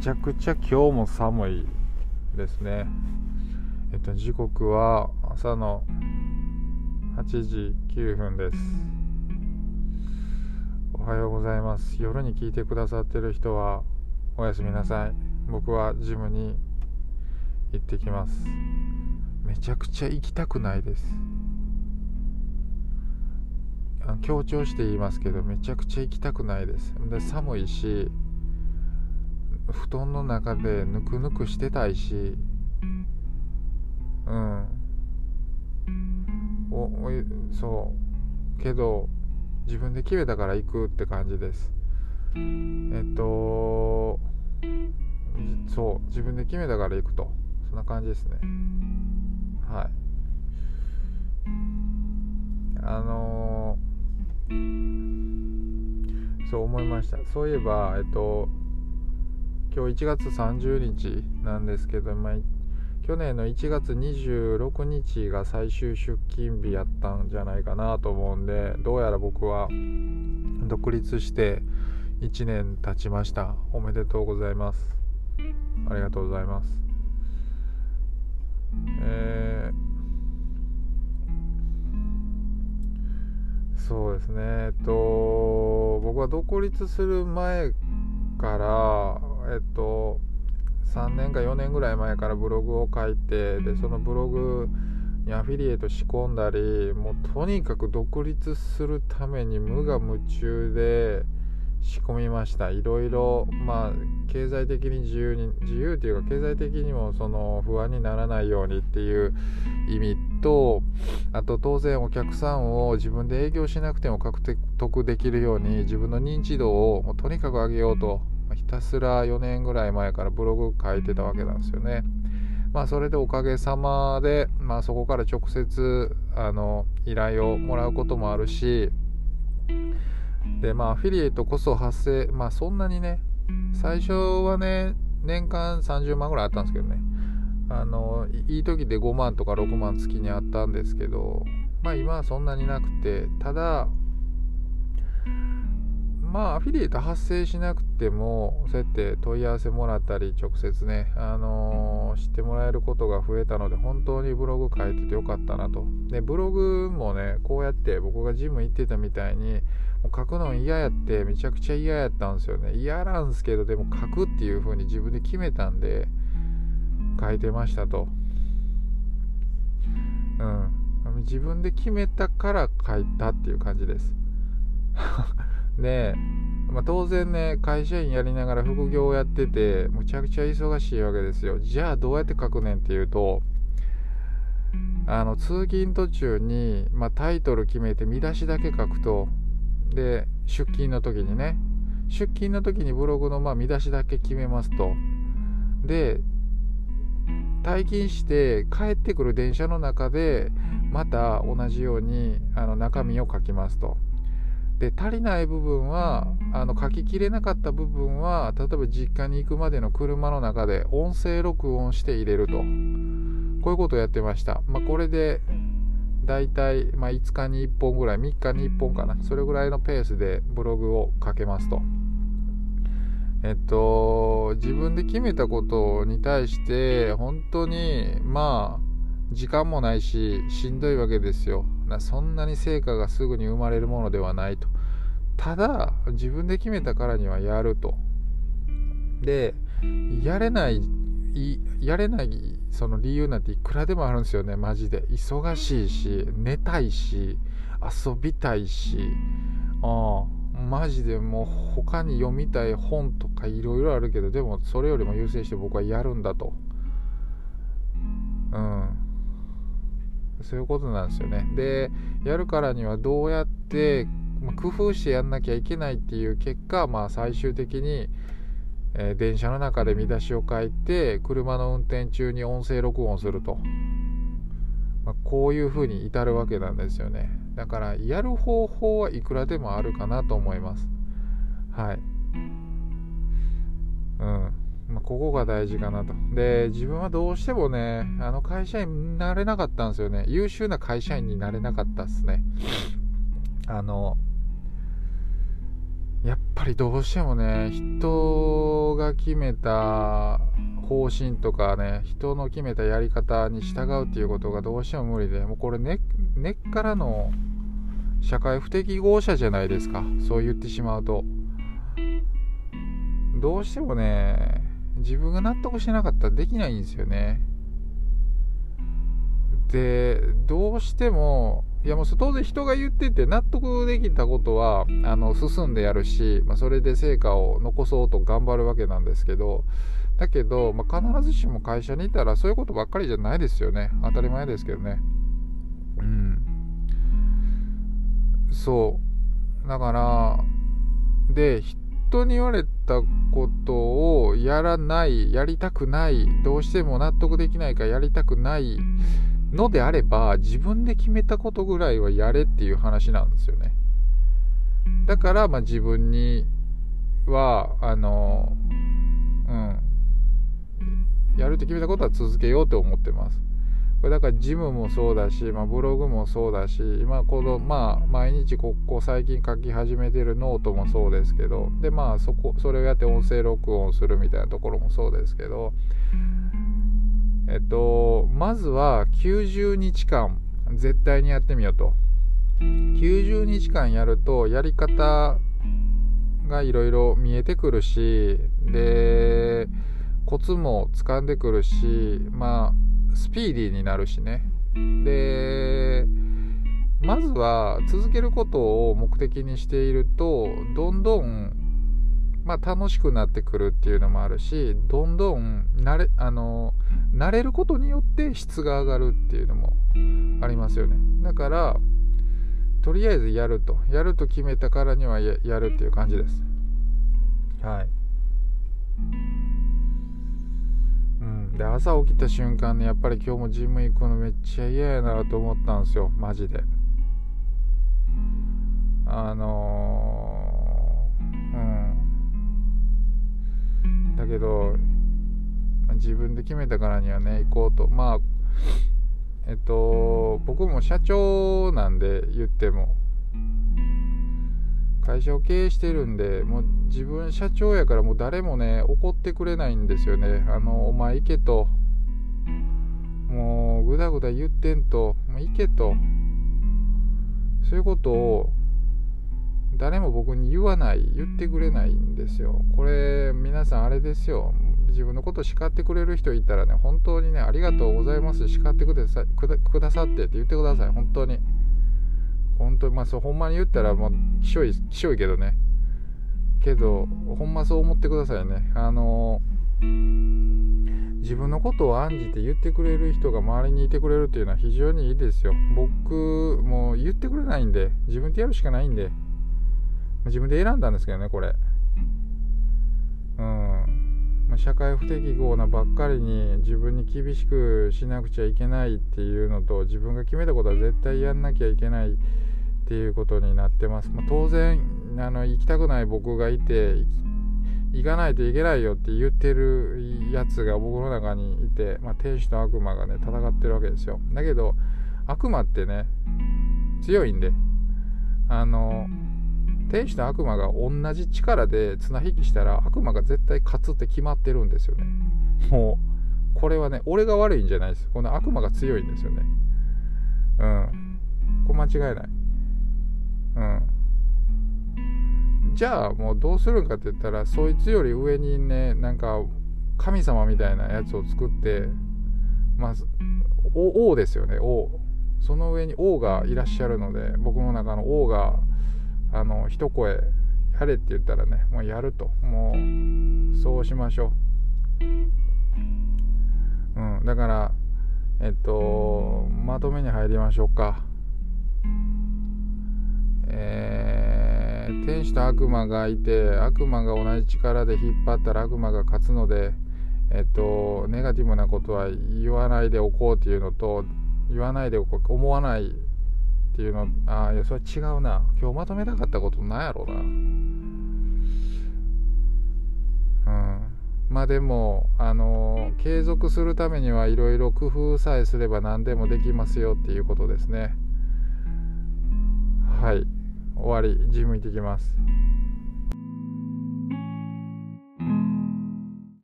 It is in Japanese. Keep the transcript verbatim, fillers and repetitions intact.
ちゃくちゃ今日も寒いですね。えっと時刻は朝のはちじきゅうふんです。おはようございます。夜に聞いてくださってる人はおやすみなさい。僕はジムに行ってきます。めちゃくちゃ行きたくないです。強調して言いますけど、めちゃくちゃ行きたくないです。で、寒いし、布団の中でぬくぬくしてたいし、うん、お、おい、そう、けど自分で決めたから行くって感じです。えっと、そう、自分で決めたから行くと、そんな感じですね。はい。あのー、そう思いました。そういえば、えっと、今日いちがつさんじゅうにちなんですけど、まあ、去年のいちがつにじゅうろくにちが最終出勤日やったんじゃないかなと思うんで、どうやら僕は独立していちねん経ちました。おめでとうございます。ありがとうございます。えーそうですね、えっと、僕は独立する前から、えっと、さんねんかよねんぐらい前からブログを書いて、でそのブログにアフィリエイト仕込んだり、もうとにかく独立するために無我夢中で仕込みました。いろいろ、まあ、経済的に自由に自由というか経済的にもその不安にならないようにっていう意味と、あと当然お客さんを自分で営業しなくても獲得できるように自分の認知度をもうとにかく上げようと、ひたすらよねんぐらい前からブログ書いてたわけなんですよね。まあ、それでおかげさまで、まあ、そこから直接あの依頼をもらうこともあるし、でまあ、アフィリエイトこそ発生、まあそんなにね、最初はね、年間さんじゅうまんぐらいあったんですけどね、あのいい時でごまんとかろくまん月にあったんですけど、まあ今はそんなになくて、ただまあアフィリエイト発生しなくてもそうやって問い合わせもらったり直接ね、あのー、知ってもらえることが増えたので、本当にブログ書いててよかったなと。でブログもね、こうやって僕がジム行ってたみたいにもう書くの嫌やって、めちゃくちゃ嫌やったんですよね。嫌なんですけど、でも書くっていう風に自分で決めたんで書いてましたと。うん、自分で決めたから書いたっていう感じです。で、まあ、当然ね、会社員やりながら副業をやっててむちゃくちゃ忙しいわけですよ。じゃあどうやって書くねんっていうと、あの通勤途中に、まあ、タイトル決めて見出しだけ書くと、で出勤の時にね、出勤の時にブログのまあ見出しだけ決めますと。で退勤して帰ってくる電車の中でまた同じようにあの中身を書きますと。で足りない部分は、あの書ききれなかった部分は、例えば実家に行くまでの車の中で音声録音して入れると、こういうことをやってました。まあ、これでだいたいいつかにいっぽんぐらい、みっかにいっぽんかな、それぐらいのペースでブログを書けますと。えっと、自分で決めたことに対して本当にまあ時間もないししんどいわけですよ。そんなに成果がすぐに生まれるものではないと。ただ自分で決めたからにはやると。でやれないやれないその理由なんていくらでもあるんですよね。マジで忙しいし、寝たいし、遊びたいし、ああマジでもう他に読みたい本とかいろいろあるけど、でもそれよりも優先して僕はやるんだと。うん、そういうことなんですよね。でやるからにはどうやって工夫してやんなきゃいけないっていう結果、まあ最終的に、えー、電車の中で見出しを書いて車の運転中に音声録音すると、まあ、こういうふうに至るわけなんですよね。だからやる方法はいくらでもあるかなと思います。はい。うん。まあ、ここが大事かなと。で、自分はどうしてもね、あの会社員になれなかったんですよね。優秀な会社員になれなかったっすね。あの、やっぱりどうしてもね、人が決めた方針とかね、人の決めたやり方に従うっていうことがどうしても無理で、もうこれ根、根っからの社会不適合者じゃないですか。そう言ってしまうとどうしてもね、自分が納得してなかったらできないんですよね。で、どうしてもいやもう当然人が言ってて納得できたことはあの進んでやるし、まあ、それで成果を残そうと頑張るわけなんですけど、だけど、まあ、必ずしも会社にいたらそういうことばっかりじゃないですよね。当たり前ですけどね。うん。そう。だから、で、人に言われたことをやらない、やりたくない、どうしても納得できないからやりたくないのであれば、自分で決めたことぐらいはやれっていう話なんですよね。だからまあ自分にはあのうんやるって決めたことは続けようと思ってます。これだからジムもそうだし、まあ、ブログもそうだし、今このまあ毎日ここ最近書き始めてるノートもそうですけど、でまあそこそれをやって音声録音するみたいなところもそうですけど。えっと、まずはきゅうじゅうにちかん絶対にやってみようと。きゅうじゅうにちかんやるとやり方がいろいろ見えてくるし、でコツもつかんでくるし、まあスピーディーになるしね。でまずは続けることを目的にしていると、どんどんまあ、楽しくなってくるっていうのもあるし、どんどん慣れ、あの慣れることによって質が上がるっていうのもありますよね。だからとりあえずやるとやると決めたからには や, やるっていう感じです。はい、うん、で朝起きた瞬間ね、やっぱり今日もジム行くのめっちゃ嫌やなと思ったんですよ、マジで。あのー、うんだけど自分で決めたからにはね行こうと。まあえっと僕も社長なんで、言っても会社を経営してるんで、もう自分社長やからもう誰もね怒ってくれないんですよね。あのお前行けと、もうぐだぐだ言ってんと、もう行けと、そういうことを誰も僕に言わない、言ってくれないんですよ。これ皆さんあれですよ、自分のこと叱ってくれる人いたらね、本当にねありがとうございます、叱ってください、くだ、くださってって言ってください。本当に本当にまあそうほんまに言ったらもうきしょいきしょいけどね、けどほんまそう思ってくださいね。あの自分のことを案じて言ってくれる人が周りにいてくれるっていうのは非常にいいですよ。僕もう言ってくれないんで、自分でやるしかないんで、自分で選んだんですけどね、これ。うん、まあ、社会不適合なばっかりに自分に厳しくしなくちゃいけないっていうのと、自分が決めたことは絶対やんなきゃいけないっていうことになってます。まあ、当然あの行きたくない僕がいて、行かないといけないよって言ってるやつが僕の中にいて、まあ、天使と悪魔がね戦ってるわけですよ。だけど悪魔ってね強いんで、あの天使と悪魔が同じ力で綱引きしたら悪魔が絶対勝つって決まってるんですよね。もうこれはね俺が悪いんじゃないです。この悪魔が強いんですよね。うん、これ間違いない。うん、じゃあもうどうするんかって言ったら、そいつより上にねなんか神様みたいなやつを作って、まあ王ですよね、王。その上に王がいらっしゃるので、僕の中の王があの一声やれって言ったらね、もうやると、もうそうしましょう。うん、だからえっとまとめに入りましょうか。えー、天使と悪魔がいて、悪魔が同じ力で引っ張ったら悪魔が勝つので、えっとネガティブなことは言わないでおこうっていうのと、言わないでおこう、思わないっていうの、ああいやそれ違うな。今日まとめたかったことなんやろうな。うん。まあでもあの継続するためにはいろいろ工夫さえすれば何でもできますよっていうことですね。はい、終わり。ジム行ってきます。